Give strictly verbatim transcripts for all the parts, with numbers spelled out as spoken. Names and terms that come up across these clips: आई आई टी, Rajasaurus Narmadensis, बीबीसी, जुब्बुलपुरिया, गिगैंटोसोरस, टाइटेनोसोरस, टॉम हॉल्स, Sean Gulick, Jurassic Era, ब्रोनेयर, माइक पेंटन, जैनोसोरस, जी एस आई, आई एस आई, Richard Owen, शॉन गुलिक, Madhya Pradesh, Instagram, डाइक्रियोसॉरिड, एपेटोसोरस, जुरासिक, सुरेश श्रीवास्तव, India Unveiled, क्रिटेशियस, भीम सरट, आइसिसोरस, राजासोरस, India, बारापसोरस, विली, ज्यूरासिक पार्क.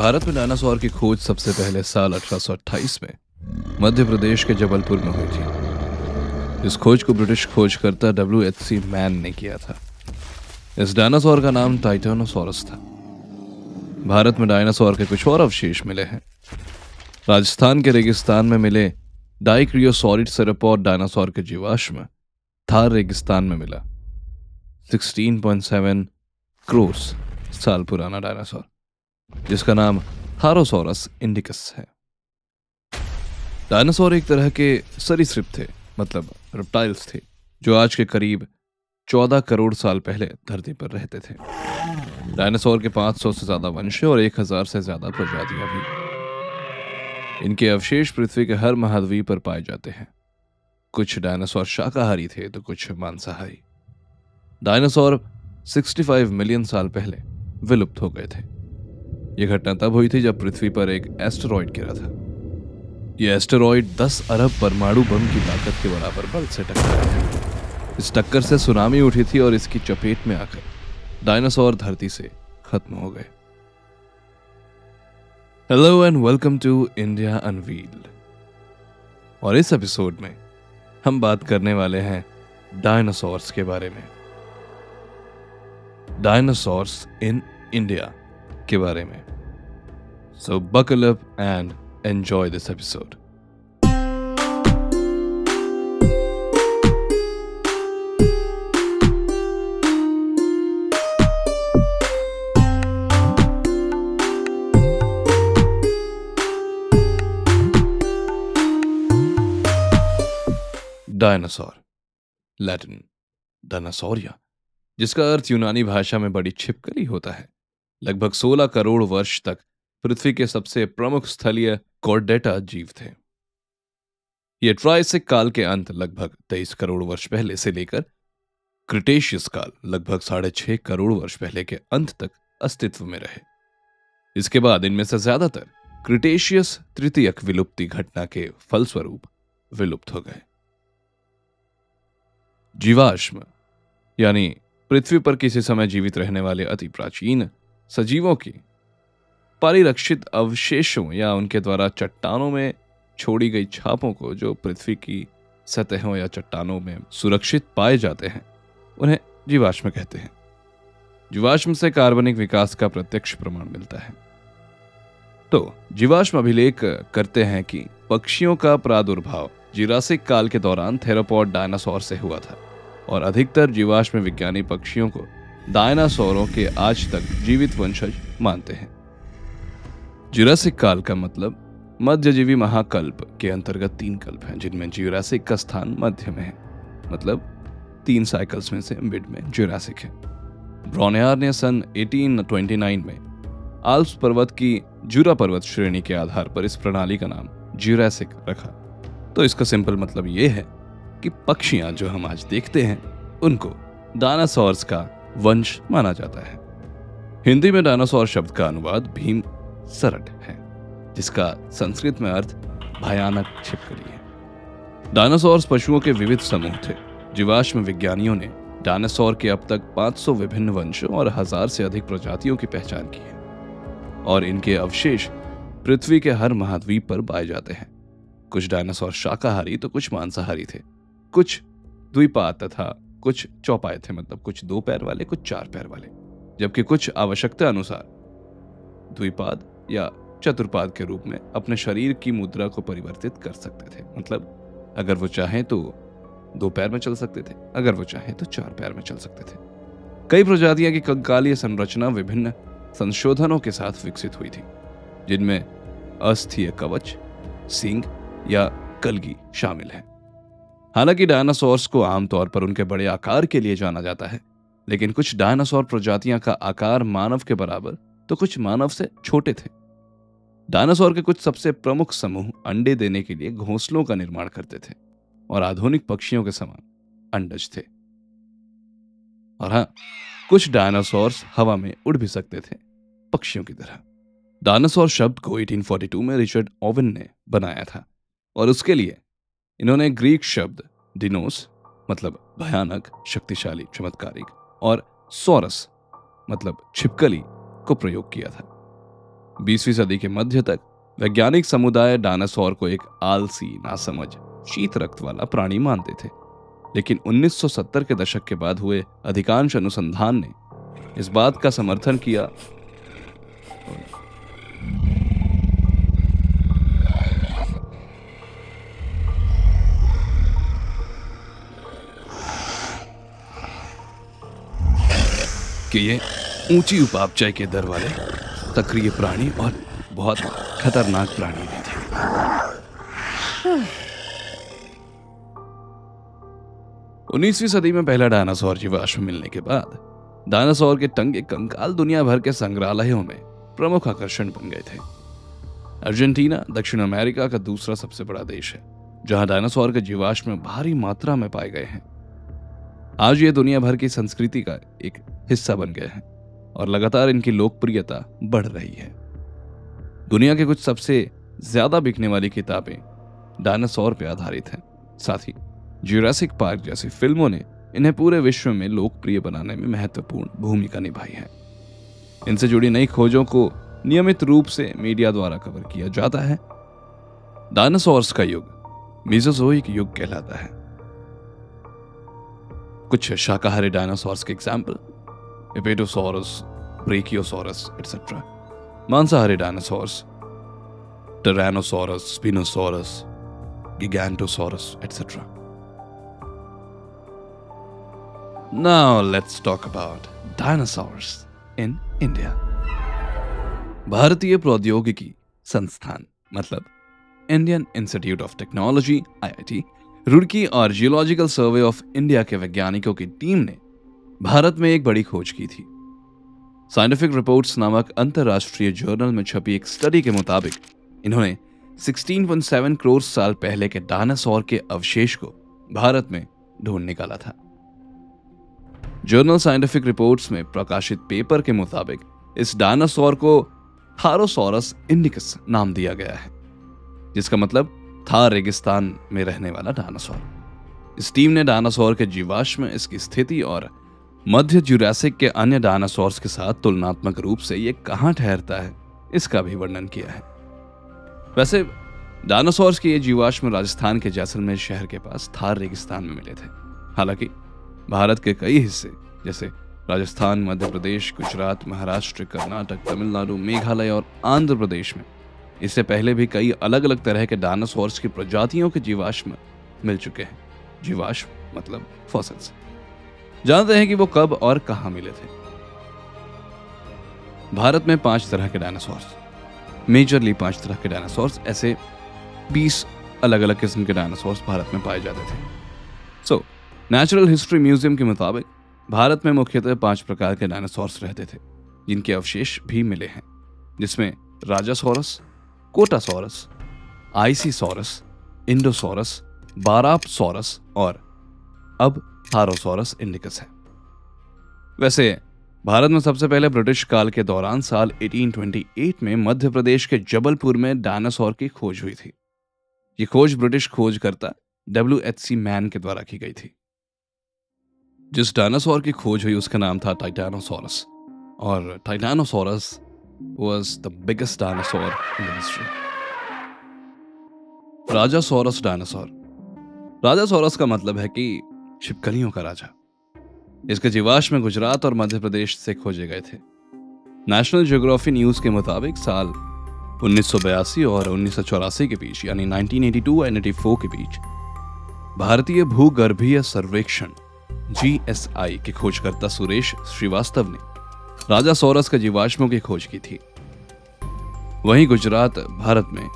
भारत में डायनासोर की खोज सबसे पहले साल अठारह सौ अट्ठाईस में मध्य प्रदेश के जबलपुर में हुई थी। इस खोज को ब्रिटिश खोजकर्ता डब्ल्यू एच सी मैन ने किया था। इस डायनासोर का नाम टाइटेनोसोरस था। भारत में डायनासोर के कुछ और अवशेष मिले हैं। राजस्थान के रेगिस्तान में मिले डाइक्रियोसॉरिड सेरोपॉड डायनासोर के जीवाश्म थार रेगिस्तान में मिला। सोलह पॉइंट सात करोड़ साल पुराना डायनासोर जिसका नाम थारोसोरस इंडिकस है। डायनासोर एक तरह के सरीसृप थे, मतलब रेप्टाइल्स थे, जो आज के करीब चौदह करोड़ साल पहले धरती पर रहते थे। डायनासोर के पाँच सौ से ज्यादा वंश और एक हज़ार से ज्यादा प्रजातियां भी। इनके अवशेष पृथ्वी के हर महाद्वीप पर पाए जाते हैं। कुछ डायनासोर शाकाहारी थे तो कुछ मांसाहारी। डायनासोर पैंसठ मिलियन साल पहले विलुप्त हो गए थे। यह घटना तब हुई थी जब पृथ्वी पर एक एस्टेरॉयड गिरा था। यह एस्टेरॉयड दस अरब परमाणु बम की ताकत के बराबर बल से टकराया। इस टक्कर से सुनामी उठी थी और इसकी चपेट में आकर डायनासोर धरती से खत्म हो गए। Hello and welcome to India unveiled. और इस एपिसोड में हम बात करने वाले हैं डायनासोर्स के बारे में, डायनासोर्स इन इंडिया के बारे में। So buckle up and enjoy this episode. Dinosaur, Latin dinosauria, जिसका अर्थ यूनानी भाषा में बड़ी छिपकली होता है, लगभग सोलह करोड़ वर्ष तक पृथ्वी के सबसे प्रमुख स्थलीय कॉर्डेटा जीव थे। ये ट्राइसिक काल के अंत लगभग तेईस करोड़ वर्ष पहले से लेकर क्रिटेशियस काल लगभग साढ़े छह करोड़ वर्ष पहले के अंत तक अस्तित्व में रहे। इसके बाद इनमें से ज्यादातर क्रिटेशियस तृतीयक विलुप्ति घटना के फलस्वरूप विलुप्त हो गए। जीवाश्म यानी पृथ्वी पर किसी समय जीवित रहने वाले अति प्राचीन सजीवों की परिरक्षित अवशेषों या उनके द्वारा चट्टानों में छोड़ी गई छापों को, जो पृथ्वी की सतहों या चट्टानों में सुरक्षित पाए जाते हैं, उन्हें जीवाश्म कहते हैं। जीवाश्म से कार्बनिक विकास का प्रत्यक्ष प्रमाण मिलता है। तो जीवाश्म अभिलेख करते हैं कि पक्षियों का प्रादुर्भाव जुरासिक काल के दौरान थेरोपॉड डायनासोर से हुआ था और अधिकतर जीवाश्म विज्ञानी पक्षियों को डायनासोरों के आज तक जीवित वंशज मानते हैं। जुरासिक काल का मतलब मध्यजीवी महाकल्प के अंतर्गत तीन कल्प हैं, जिनमें जुरासिक का स्थान मध्य में है, मतलब तीन साइकिल्स में से मिड में जुरासिक है। ब्रोनेयर ने सन अठारह सौ उनतीस में आल्प्स पर्वत की जुरा पर्वत श्रेणी के आधार पर इस प्रणाली का नाम जुरासिक रखा। तो इसका सिंपल मतलब ये है कि पक्षियां जो हम आज देखते हैं उनको डायनासोर्स का वंश माना जाता है। हिंदी में डायनासोर शब्द का अनुवाद भीम सरट है, जिसका संस्कृत में अर्थ भयानक छिपकली है। डायनासोर्स पशुओं के विविध समूह थे। जीवाश्म विज्ञानियों ने डायनासोर के अब तक पाँच सौ विभिन्न वंशों और हजार से अधिक प्रजातियों की पहचान की है और इनके अवशेष पृथ्वी के हर महाद्वीप पर पाए जाते हैं। कुछ डायनासोर शाकाहारी तो कुछ मांसाहारी थे, कुछ द्विपाद तथा कुछ चौपाए थे, मतलब कुछ दो पैर वाले कुछ चार पैर वाले, जबकि कुछ आवश्यकता अनुसार द्विपाद या चतुर्पाद के रूप में अपने शरीर की मुद्रा को परिवर्तित कर सकते थे। मतलब अगर वो चाहें तो दो पैर में चल सकते थे, अगर वो चाहें तो चार पैर में चल सकते थे। कई प्रजातियां की कंकालीय संरचना विभिन्न संशोधनों के साथ विकसित हुई थी, जिनमें अस्थीय कवच, सींग या कलगी शामिल है। हालांकि डायनासोर्स को आमतौर पर उनके बड़े आकार के लिए जाना जाता है, लेकिन कुछ डायनासोर प्रजातियां का आकार मानव के बराबर तो कुछ मानव से छोटे थे। डायनासोर के कुछ सबसे प्रमुख समूह अंडे देने के लिए घोंसलों का निर्माण करते थे और आधुनिक पक्षियों के समान अंडज थे। और हाँ, कुछ डायनासोर्स हवा में उड़ भी सकते थे, पक्षियों की तरह। डायनासोर शब्द को अठारह सौ बयालीस में रिचर्ड ओवन ने बनाया था और उसके लिए इन्होंने ग्रीक शब्द डिनोस मतलब भयानक, शक्तिशाली, चमत्कारिक और सोरस मतलब छिपकली को प्रयोग किया था। बीसवीं सदी के मध्य तक वैज्ञानिक समुदाय डायनासोर को एक आलसी, नासमझ, शीत रक्त वाला प्राणी मानते थे, लेकिन उन्नीस सौ सत्तर के दशक के बाद हुए अधिकांश अनुसंधान ने इस बात का समर्थन किया कि ये ऊंची उपापचय के दर वाले सक्रिय प्राणी और बहुत खतरनाक प्राणी भी थे। उन्नीसवीं सदी में पहला डायनासोर जीवाश्म मिलने के बाद डायनासोर के टंगे कंकाल दुनिया भर के संग्रहालयों में प्रमुख आकर्षण बन गए थे। अर्जेंटीना दक्षिण अमेरिका का दूसरा सबसे बड़ा देश है, जहां डायनासोर के जीवाश्म भारी मात्रा में पाए गए हैं। आज ये दुनिया भर की संस्कृति का एक हिस्सा बन गए हैं और लगातार इनकी लोकप्रियता बढ़ रही है। दुनिया के कुछ सबसे ज्यादा बिकने वाली किताबें डायनासोर पर आधारित हैं। साथ ही ज्यूरासिक पार्क जैसी फिल्मों ने इन्हें पूरे विश्व में लोकप्रिय बनाने में महत्वपूर्ण भूमिका निभाई है। इनसे जुड़ी नई खोजों को नियमित रूप से मीडिया द्वारा कवर किया जाता है। डायनासोर्स का युग मेसोजोइक युग कहलाता है। कुछ शाकाहारी डायनासोर्स के एग्जाम्पल एपेटोसोरस, ब्रेकियोसोरस एक्सेट्रा, मांसाहारी dinosaurs tyrannosaurus, spinosaurus, गिगैंटोसोरस etcetera. Now let's talk about dinosaurs in India. भारतीय प्रौद्योगिकी संस्थान मतलब Indian Institute of Technology आई आई टी Roorkee और जियोलॉजिकल सर्वे ऑफ इंडिया के वैज्ञानिकों की टीम ने भारत में एक बड़ी खोज की थी। साइंटिफिक रिपोर्ट्स नामक अंतर्राष्ट्रीय जर्नल में छपी एक स्टडी के मुताबिक इन्होंने सोलह पॉइंट सात करोड़ साल पहले के डायनासोर के अवशेष को भारत में ढूंढ निकाला था। जर्नल साइंटिफिक रिपोर्ट्स में प्रकाशित पेपर के मुताबिक इस डायनासोर को थारोसोरस इंडिकस नाम दिया गया है, जिसका मतलब था रेगिस्तान में रहने वाला डायनासोर। इस टीम ने डायनासोर के जीवाश्म, इसकी स्थिति और मध्य जुरासिक के अन्य डायनासोर्स के साथ तुलनात्मक रूप से यह कहां ठहरता है, इसका भी वर्णन किया है। वैसे डायनासोर्स के ये जीवाश्म राजस्थान के जैसलमेर शहर के पास थार रेगिस्तान में मिले थे। हालांकि भारत के कई हिस्से जैसे राजस्थान, मध्य प्रदेश, गुजरात, महाराष्ट्र, कर्नाटक, तमिलनाडु, मेघालय और आंध्र प्रदेश में इससे पहले भी कई अलग अलग तरह के डायनासोर्स की प्रजातियों के जीवाश्म मिल चुके हैं। जीवाश्म मतलब फॉसिल्स। जानते हैं कि वो कब और कहां मिले थे। भारत में पांच तरह के डायनासोर्स, मेजरली पांच तरह के डायनासोर्स, ऐसे बीस अलग अलग किस्म के डायनासोर्स भारत में पाए जाते थे। सो नेचुरल हिस्ट्री म्यूजियम के मुताबिक भारत में मुख्यतः पांच प्रकार के डायनासोर्स रहते थे, जिनके अवशेष भी मिले हैं, जिसमें राजासोरस, कोटासोरस, आइसिसोरस, इंडोसोरस, बारापसोरस और अब थारोसोरस इंडिकस है। वैसे भारत में सबसे पहले ब्रिटिश काल के दौरान साल अठारह सौ अट्ठाईस में मध्य प्रदेश के जबलपुर में डायनासोर की खोज हुई थी। ये खोज ब्रिटिश खोजकर्ता डब्ल्यू एच सी मैन के द्वारा की गई थी। जिस डायनासोर की खोज हुई उसका नाम था टाइटानोसोरस और titanosaurus was the biggest dinosaur in history. राजासोरस dinosaur. राजासोरस का मतलब है कि छिपकलियों का राजा। इसके जीवाश्म गुजरात और मध्य प्रदेश से खोजे गए थे। नेशनल ज्योग्राफी न्यूज के मुताबिक साल उन्नीस सौ बयासी और उन्नीस सौ चौरासी के बीच, यानी उन्नीस सौ बयासी और चौरासी के बीच, भारतीय भूगर्भीय सर्वेक्षण जी एस आई के खोजकर्ता सुरेश श्रीवास्तव ने राजासोरस के जीवाश्मों की खोज की थी। वहीं गुजरात भारत में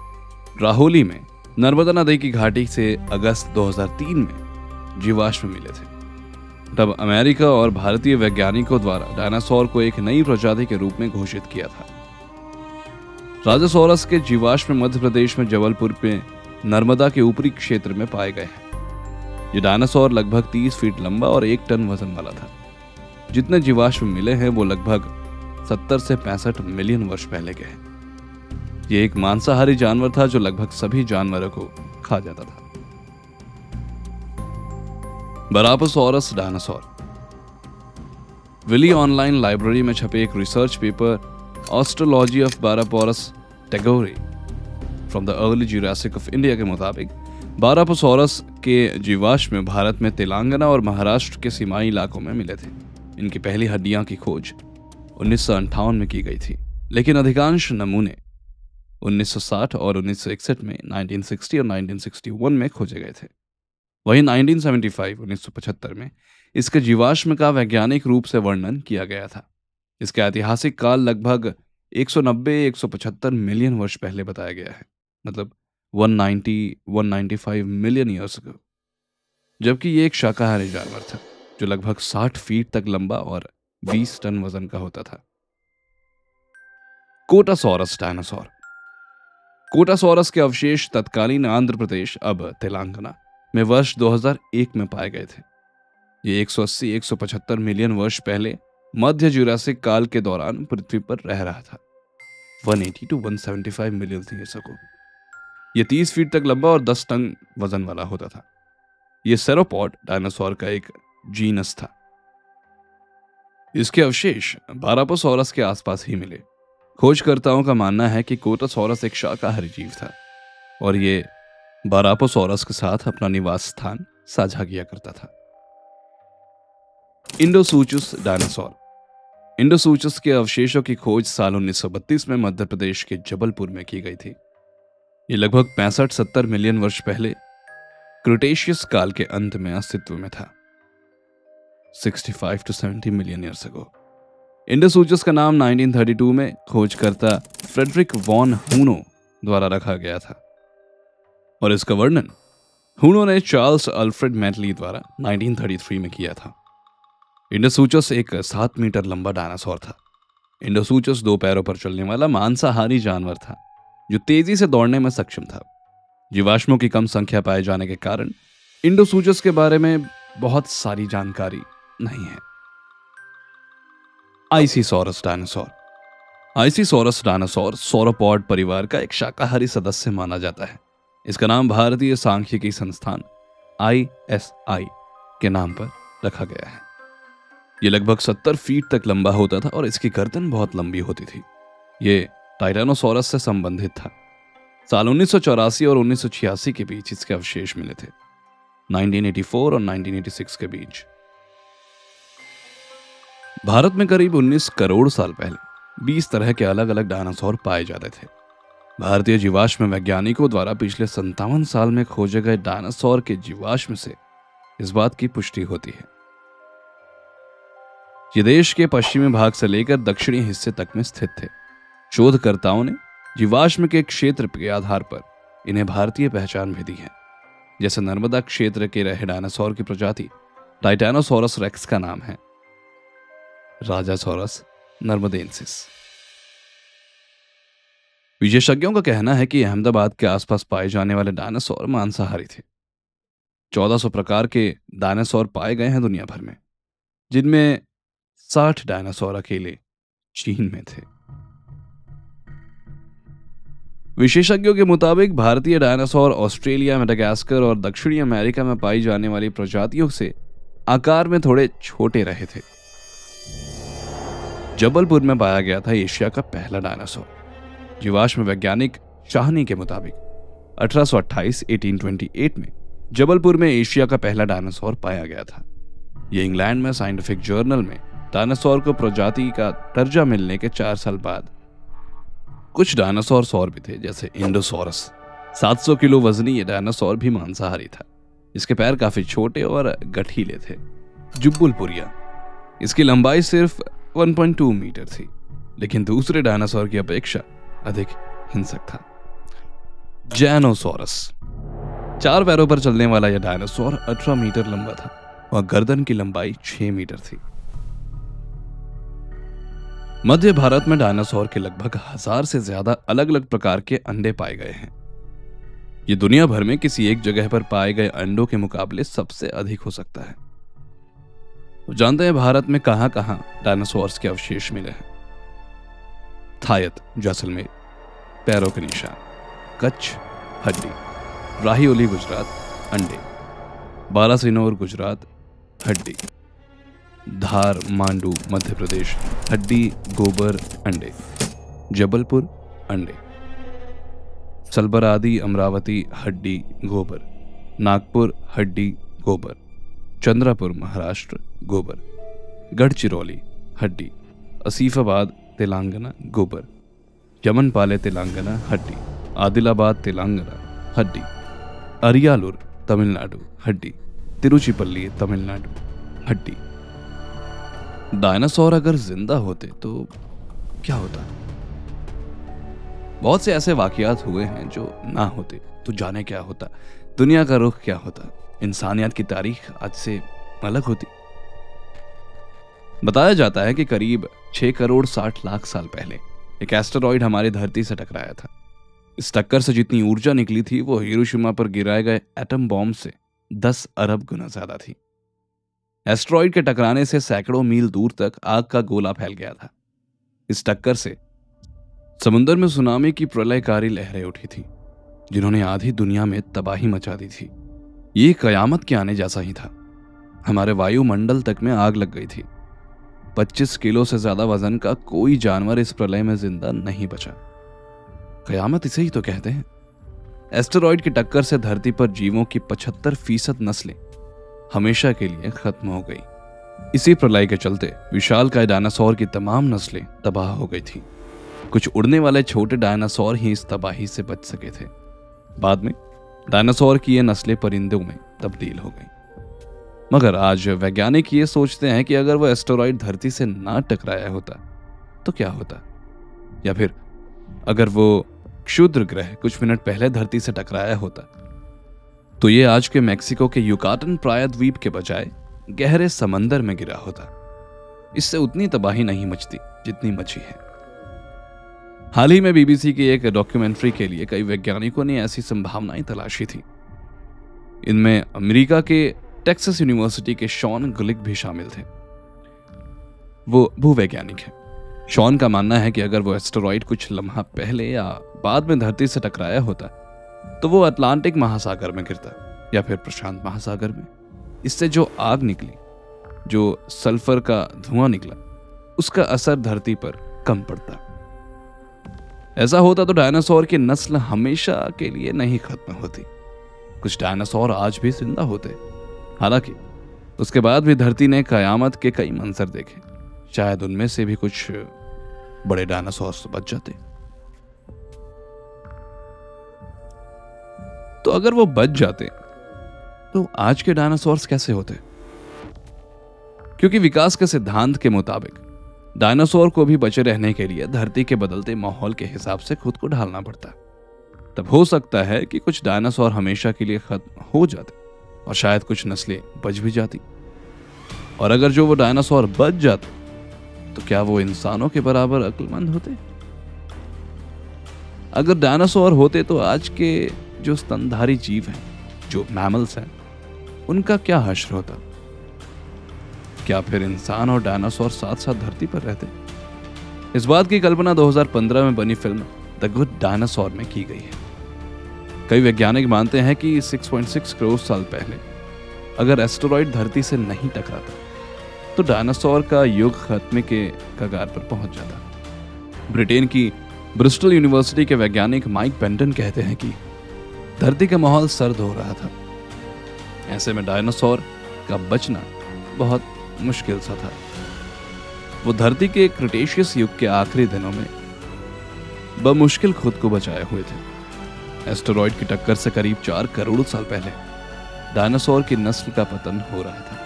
राहोली में नर्मदा नदी की घाटी से अगस्त दो हज़ार तीन में जीवाश्म मिले थे। तब अमेरिका और भारतीय वैज्ञानिकों द्वारा डायनासोर को एक नई प्रजाति के रूप में घोषित किया था। राजासोरस के जीवाश्म मध्य प्रदेश में जबलपुर में नर्मदा के ऊपरी क्षेत्र में पाए गए हैं। ये डायनासोर लगभग तीस फीट लंबा और एक टन वजन वाला था। जितने जीवाश्म मिले हैं वो लगभग सत्तर से पैंसठ मिलियन वर्ष पहले के हैं। ये एक मांसाहारी जानवर था जो लगभग सभी जानवरों को खा जाता था। Barapasaurus dinosaur. विली online library में छपे एक research paper osteology of barapasaurus tagorei from the early जुरासिक of India के मुताबिक बारापोसोरस के जीवाश्म में भारत में तेलंगाना और महाराष्ट्र के सीमाई इलाकों में मिले थे। इनकी पहली हड्डियां की खोज उन्नीस सौ अंठावन में की गई थी, लेकिन अधिकांश नमूने उन्नीस सौ साठ और उन्नीस सौ इकसठ में, नाइनटीन सिक्सटी और नाइनटीन सिक्सटी वन में खोजे गए थे। वहीं नाइनटीन सेवेंटी फाइव उन्नीस सौ पचहत्तर में इसके जीवाश्म का वैज्ञानिक रूप से वर्णन किया गया था। इसका ऐतिहासिक काल लगभग एक सौ नब्बे से एक सौ पचहत्तर मिलियन वर्ष पहले बताया गया है, मतलब एक सौ नब्बे से एक सौ पचानवे मिलियन ईयर्स अगो, जबकि ये एक शाकाहारी जानवर था जो लगभग साठ फीट तक लंबा और बीस टन वजन का होता था। Kotasaurus dinosaur. कोटासोरस के अवशेष तत्कालीन आंध्र प्रदेश, अब तेलंगाना में वर्ष दो हज़ार एक में पाए गए थे। ये एक सौ अस्सी से एक सौ पचहत्तर मिलियन वर्ष पहले मध्य जुरासिक काल के दौरान पृथ्वी पर रह रहा था। एक सौ अस्सी से एक सौ पचहत्तर मिलियन थी इसको। ये तीस फीट तक लंबा और दस टन वजन वाला होता था। ये सेरोपॉड डायनासोर का एक जीनस था। इसके अवशेष बारापोसोरस के आसपास ही मिले। खोजकर्ताओं का मानना है कि कोटासोरस एक शाकाहारी जीव था और ये बारापोसोरस के साथ अपना निवास स्थान साझा किया करता था। Indosuchus dinosaur. इंडोसूचस के अवशेषों की खोज साल उन्नीस सौ बत्तीस में मध्य प्रदेश के जबलपुर में की गई थी। ये लगभग पैंसठ सत्तर मिलियन वर्ष पहले क्रिटेशियस काल के अंत में अस्तित्व में था, पैंसठ से सत्तर मिलियन ईयर्स अगो। इंडोसूचस का नाम नाइनटीन थर्टी टू में खोजकर्ता फ्रेडरिक वॉन हुनो द्वारा रखा गया था और इसका वर्णन हुनो ने चार्ल्स अल्फ्रेड मेंटली द्वारा नाइनटीन थर्टी थ्री में किया था। इंडोसूचस एक सात मीटर लंबा डायनासोर था। इंडोसूचस दो पैरों पर चलने वाला मांसाहारी जानवर था जो तेजी से दौड़ने में सक्षम था। जीवाश्मों की कम संख्या पाए जाने के कारण इंडोसूचस के बारे में बहुत सारी जानकारी नहीं है। आइसिसोरस dinosaur. आइसिसोरस dinosaur sauropod परिवार का एक शाकाहारी सदस्य माना जाता है। इसका नाम भारतीय सांख्यिकी संस्थान आई एस आई के नाम पर रखा गया है। यह लगभग सत्तर फीट तक लंबा होता था और इसकी गर्दन बहुत लंबी होती थी। यह टाइटानोसोरस से संबंधित था। साल उन्नीस सौ चौरासी और उन्नीस सौ छियासी के बीच इसके अवशेष मिले थे, नाइनटीन एटी फोर और नाइनटीन एटी सिक्स के बीच। भारत में करीब उन्नीस करोड़ साल पहले बीस तरह के अलग अलग डायनासोर पाए जाते थे। भारतीय जीवाश्म वैज्ञानिकों द्वारा पिछले सत्तावन साल में खोजे गए डायनासोर के जीवाश्म से इस बात की पुष्टि होती है। ये देश के पश्चिमी भाग से लेकर दक्षिणी हिस्से तक में स्थित थे। शोधकर्ताओं ने जीवाश्म के क्षेत्र के आधार पर इन्हें भारतीय पहचान भी दी है, जैसे नर्मदा क्षेत्र के रहे डायनासोर की प्रजाति टाइटानोसोरस रेक्स का नाम है राजासोरस नर्मदेंसिस। विशेषज्ञों का कहना है कि अहमदाबाद के आसपास पाए जाने वाले डायनासोर मांसाहारी थे। चौदह सौ प्रकार के डायनासोर पाए गए हैं दुनिया भर में, जिनमें साठ डायनासोर अकेले चीन में थे। विशेषज्ञों के मुताबिक भारतीय डायनासोर ऑस्ट्रेलिया, मेडागास्कर और दक्षिणी अमेरिका में पाई जाने वाली प्रजातियों से आकार में थोड़े छोटे रहे थे। जबलपुर में पाया गया था एशिया का पहला डायनासोर। जीवाश्म वैज्ञानिक शाहनी के मुताबिक अठारह सौ अट्ठाईस में जबलपुर में एशिया का पहला डायनासोर पाया गया था। ये इंग्लैंड में साइंटिफिक जर्नल में डायनासोर को प्रजाति का दर्जा मिलने के चार साल बाद कुछ डायनासोर सौर भी थे, जैसे इंडोसोरस। सात सौ किलो वजनी ये डायनासोर भी मांसाहारी था। इसके पैर काफी छोटे और गठीले थे। जुब्बुलपुरिया। इसकी लंबाई सिर्फ एक पॉइंट दो मीटर थी, लेकिन दूसरे डायनासोर की अपेक्षा अधिक हिंसक था। जैनोसोरस। चार पैरों पर चलने वाला यह डायनासोर अठारह मीटर लंबा था और गर्दन की लंबाई छह मीटर थी। मध्य भारत में डायनासोर के लगभग हजार से ज्यादा अलग अलग प्रकार के अंडे पाए गए हैं। ये दुनिया भर में किसी एक जगह पर पाए गए अंडों के मुकाबले सबसे अधिक हो सकता है। तो जानते हैं भारत में कहां कहां डायनासोर्स के अवशेष मिले हैं। थायत जैसलमेर, पैरों के निशान, कच्छ हड्डी, राहियोली गुजरात अंडे, बारासिनोर गुजरात हड्डी, धार मांडू मध्य प्रदेश हड्डी गोबर अंडे। जबलपुर अंडे, सलबरादी अमरावती हड्डी गोबर, नागपुर हड्डी गोबर, चंद्रापुर महाराष्ट्र गोबर, गढ़चिरौली हड्डी, आसिफाबाद तेलंगाना गोबर, यमनपाले तेलंगाना हड्डी, आदिलाबाद तेलंगाना हड्डी, अरियालूर तमिलनाडु हड्डी, तिरुचिपल्ली तमिलनाडु हड्डी। डायनासोर अगर जिंदा होते तो क्या होता? बहुत से ऐसे वाकयात हुए हैं जो ना होते तो जाने क्या होता, दुनिया का रुख क्या होता, इंसानियत की तारीख आज से अलग होती। बताया जाता है कि करीब छह करोड़ साठ लाख साल पहले एक एस्टेरॉयड हमारी धरती से टकराया था। इस टक्कर से जितनी ऊर्जा निकली थी वो हिरोशिमा पर गिराए गए एटम बॉम्ब से दस अरब गुना ज्यादा थी। एस्टेरॉयड के टकराने से सैकड़ों मील दूर तक आग का गोला फैल गया था। इस टक्कर से समुद्र में सुनामी की प्रलयकारी लहरें उठी थी जिन्होंने आधी दुनिया में तबाही मचा दी थी। ये कयामत के आने जैसा ही था। हमारे वायुमंडल तक में आग लग गई थी। पच्चीस किलो से ज्यादा वजन का कोई जानवर इस प्रलय में जिंदा नहीं बचा। कयामत इसे ही तो कहते हैं। एस्टेरॉयड की टक्कर से धरती पर जीवों की पचहत्तर फीसद नस्लें हमेशा के लिए खत्म हो गई। इसी प्रलय के चलते विशालकाय डायनासोर की तमाम नस्लें तबाह हो गई थी। कुछ उड़ने वाले छोटे डायनासोर ही इस तबाही से बच सके थे। बाद में डायनासोर की ये नस्लें परिंदों में तब्दील हो गई। मगर आज वैज्ञानिक ये सोचते हैं कि अगर वो एस्टेरॉयड धरती से ना टकराया होता तो क्या होता, या फिर अगर वो क्षुद्र ग्रह कुछ मिनट पहले धरती से टकराया होता तो ये आज के मैक्सिको के युकाटन प्रायद्वीप के बजाय गहरे समंदर में गिरा होता। इससे उतनी तबाही नहीं मचती जितनी मची है। हाल ही में बीबीसी की एक डॉक्यूमेंट्री के लिए कई वैज्ञानिकों ने ऐसी संभावनाएं तलाशी थी। इनमें अमेरिका के टेक्सास यूनिवर्सिटी के शॉन गुलिक भी शामिल थे। वो भूवैज्ञानिक हैं। शॉन का मानना है कि अगर वो एस्टेरॉयड कुछ लम्हा पहले या बाद में धरती से टकराया होता तो वो अटलांटिक महासागर में गिरता या फिर प्रशांत महासागर में। इससे जो आग निकली, जो सल्फर का धुआं निकला, उसका असर धरती पर कम पड़ता। ऐसा होता तो डायनासोर की नस्ल हमेशा के लिए नहीं खत्म होती। कुछ डायनासोर आज भी जिंदा होते। हालांकि उसके बाद भी धरती ने कयामत के कई मंजर देखे। शायद उनमें से भी कुछ बड़े डायनासोर बच जाते। तो अगर वो बच जाते तो आज के डायनासोर्स कैसे होते? क्योंकि विकास के सिद्धांत के मुताबिक डायनासोर को भी बचे रहने के लिए धरती के बदलते माहौल के हिसाब से खुद को ढालना पड़ता। तब हो सकता है कि कुछ डायनासोर हमेशा के लिए खत्म हो जाते और शायद कुछ नस्लें बच भी जाती। और अगर जो वो डायनासोर बच जाते तो क्या वो इंसानों के बराबर अक्लमंद होते? अगर डायनासोर होते तो आज के जो स्तनधारी जीव हैं, जो मैमल्स हैं, उनका क्या हश्र होता? क्या फिर इंसान और डायनासोर साथ साथ धरती पर रहते? इस बात की कल्पना दो हज़ार पंद्रह में बनी फिल्म द गुड डायनासोर में की गई है। कई वैज्ञानिक मानते हैं कि छह पॉइंट छह करोड़ साल पहले अगर एस्टेरॉयड धरती से नहीं टकराता तो डायनासोर का युग खत्मे के कगार पर पहुंच जाता। ब्रिटेन की ब्रिस्टल यूनिवर्सिटी के वैज्ञानिक माइक पेंटन कहते हैं कि धरती का माहौल सर्द हो रहा था। ऐसे में डायनासोर का बचना बहुत मुश्किल सा था। वो धरती के क्रिटेशियस युग के आखिरी दिनों में बमुश्किल खुद को बचाए हुए थे। एस्टेरॉयड की टक्कर से करीब चार करोड़ साल पहले डायनासोर की नस्ल का पतन हो रहा था।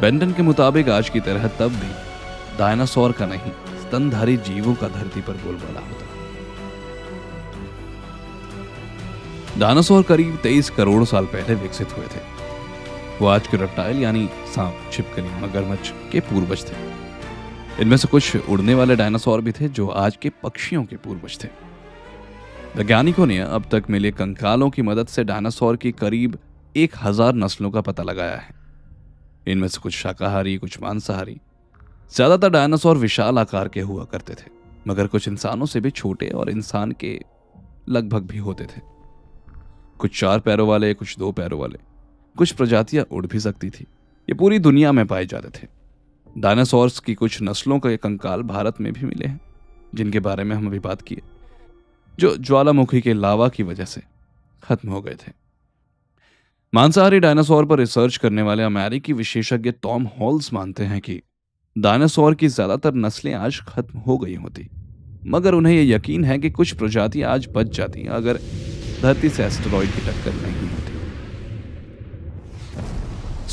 बेंटन के मुताबिक आज की तरह तब भी डायनासोर का नहीं, स्तनधारी जीवों का धरती पर बोलबाला होता। डायनासोर करीब तेईस करोड़ साल पहले विकसित हुए थे। वो आज के रेप्टाइल यानी सांप, छिपकली, मगरमच्छ के पूर्वज थे। इनमें से कुछ उड़ने वाले डायनासोर भी थे जो आज के पक्षियों के पूर्वज थे। वैज्ञानिकों ने अब तक मिले कंकालों की मदद से डायनासोर की करीब एक हजार नस्लों का पता लगाया है। इनमें से कुछ शाकाहारी, कुछ मांसाहारी। ज्यादातर डायनासोर विशाल आकार के हुआ करते थे, मगर कुछ इंसानों से भी छोटे और इंसान के लगभग भी होते थे। कुछ चार पैरों वाले, कुछ दो पैरों वाले। कुछ प्रजातियां उड़ भी सकती थी। ये पूरी दुनिया में पाए जाते थे। डायनासोर्स की कुछ नस्लों के कंकाल भारत में भी मिले हैं। जिनके बारे में हम अभी बात किए, जो ज्वालामुखी के लावा की वजह से खत्म हो गए थे। मांसाहारी डायनासोर पर रिसर्च करने वाले अमेरिकी विशेषज्ञ टॉम हॉल्स मानते हैं कि डायनासोर की ज्यादातर नस्लें आज खत्म हो गई होती, मगर उन्हें यह यकीन है कि कुछ प्रजातियां आज बच जाती अगर धरती से एस्टेरॉयड की टक्कर नहीं होती।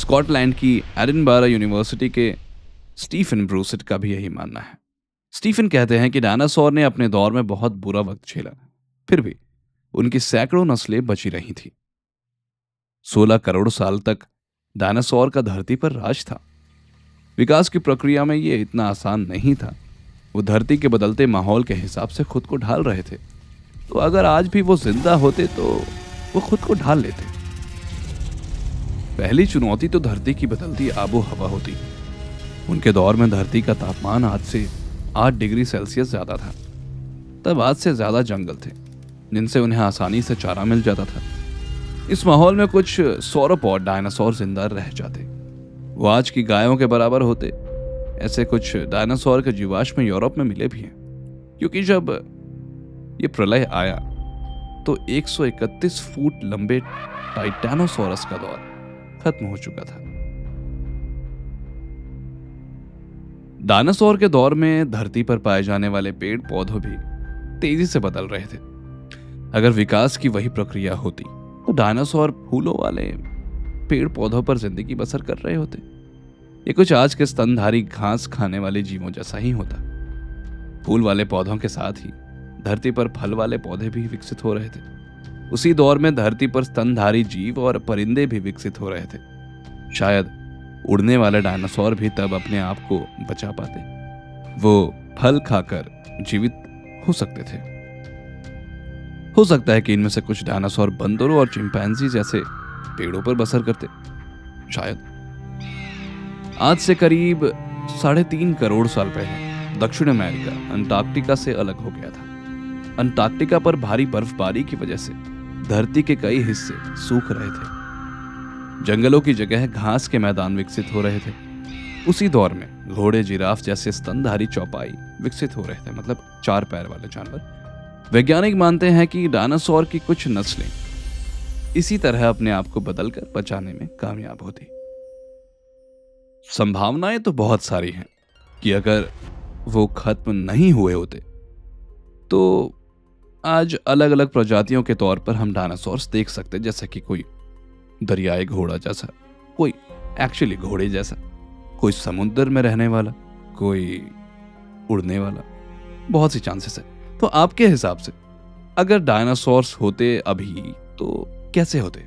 स्कॉटलैंड की एडिनबरा यूनिवर्सिटी के स्टीफन ब्रूसेट का भी यही मानना है। स्टीफन कहते हैं कि डायनासोर ने अपने दौर में बहुत बुरा वक्त झेला, फिर भी उनकी सैकड़ों नस्लें बची रही थी। सोलह करोड़ साल तक डायनासोर का धरती पर राज था। विकास की प्रक्रिया में ये इतना आसान नहीं था। वो धरती के बदलते माहौल के हिसाब से खुद को ढाल रहे थे, तो अगर आज भी वो जिंदा होते तो वो खुद को ढाल लेते। पहली चुनौती तो धरती की बदलती आबो हवा होती। उनके दौर में धरती का तापमान आज से आठ डिग्री सेल्सियस ज़्यादा था। तब आज से ज़्यादा जंगल थे जिनसे उन्हें आसानी से चारा मिल जाता था। इस माहौल में कुछ सौरोपॉड डायनासोर जिंदा रह जाते, वो आज की गायों के बराबर होते। ऐसे कुछ डायनासोर के जीवाश्म यूरोप में मिले भी हैं, क्योंकि जब ये प्रलय आया तो एक सौ इकतीस फुट लंबे टाइटानोसोरस का दौर खत्म हो चुका था। डायनासोर के दौर में धरती पर पाए जाने वाले पेड़ पौधों भी तेजी से बदल रहे थे। अगर विकास की वही प्रक्रिया होती तो डायनासोर फूलों वाले पेड़ पौधों पर जिंदगी बसर कर रहे होते। ये कुछ आज के स्तनधारी घास खाने वाले जीवों जैसा ही होता। फूल वाले पौधों के साथ ही धरती पर फल वाले पौधे भी विकसित हो रहे थे। उसी दौर में धरती पर स्तनधारी जीव और परिंदे भी विकसित हो रहे थे। शायद उड़ने वाले डायनासोर भी तब अपने आप को बचा पाते, वो फल खाकर जीवित हो सकते थे। हो सकता है कि इनमें से कुछ डायनासोर बंदरों और चिंपैंजी जैसे पेड़ों पर बसर करते। शायद आज से करीब साढ़े तीन करोड़ साल पहले दक्षिण अमेरिका अंटार्कटिका से अलग हो गया था। अंटार्कटिका पर भारी बर्फबारी की वजह से धरती के कई हिस्से सूख रहे थे। जंगलों की जगह घास के मैदान विकसित हो रहे थे। उसी दौर में घोड़े, जिराफ जैसे स्तनधारी चौपाई विकसित हो रहे थे, मतलब चार पैर वाले जानवर। वैज्ञानिक मानते हैं कि डायनासोर की कुछ नस्लें इसी तरह अपने आप को बदलकर बचाने में कामयाब होती। संभावनाएं तो बहुत सारी हैं कि अगर वो खत्म नहीं हुए होते तो आज अलग अलग प्रजातियों के तौर पर हम डायनासोर्स देख सकते, जैसे कि कोई दरियाई घोड़ा जैसा, कोई एक्चुअली घोड़े जैसा, कोई समुद्र में रहने वाला, कोई उड़ने वाला, बहुत सी चांसेस है। तो आपके हिसाब से अगर डायनासोर्स होते अभी तो कैसे होते?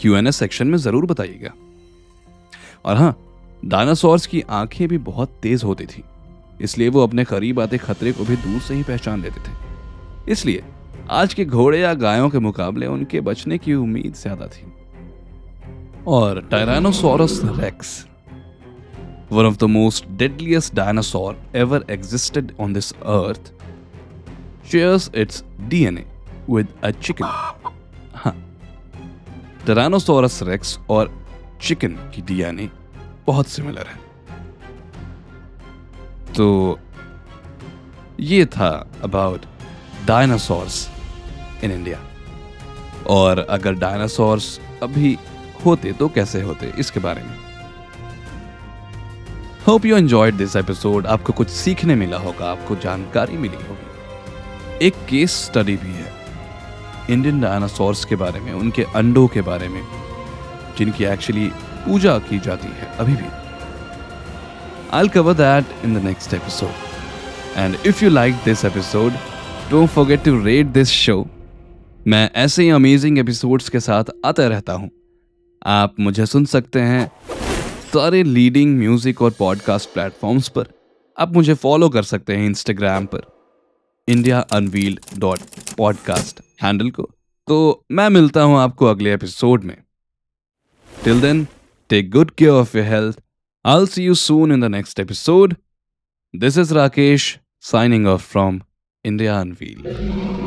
क्यूएनए सेक्शन में ज़रूर बताइएगा। और हाँ, डायनासोर्स की आंखें भी बहुत तेज़ होती थी, इसलिए वो अपने करीब आते खतरे को भी दूर से ही पहचान लेते थे। इसलिए आज के घोड़े या गायों के मुकाबले उनके बचने की उम्मीद ज़्यादा थी। और tyrannosaurus rex, one of the most deadliest dinosaur ever existed on this earth, shares its DNA with a chicken. हाँ, टायरानोसोरस रेक्स और चिकन की डीएनए बहुत सिमिलर है। तो ये था अबाउट डायनासोर्स इन इंडिया। और अगर डायनासोर्स अभी होते तो कैसे होते, इसके बारे में। Hope you enjoyed this episode. आपको कुछ सीखने मिला होगा, आपको जानकारी मिली होगी। एक केस स्टडी भी है इंडियन डायनासोर्स के बारे में, उनके अंडों के बारे में, जिनकी एक्चुअली पूजा की जाती है अभी भी। I'll cover that in the next episode. And if you liked this episode, don't forget to rate this show. मैं ऐसे ही अमेजिंग एपिसोड्स के साथ आता रहता हूँ। आप मुझे सुन सकते हैं सारे लीडिंग म्यूजिक और पॉडकास्ट प्लेटफॉर्म्स पर। आप मुझे फॉलो कर सकते हैं इंस्टाग्राम पर, India unveiled dot podcast handle को। तो मैं मिलता हूं आपको अगले एपिसोड में। Till then, take good care of your health. I will see you soon in the next episode. This is Rakesh signing off from India unveiled.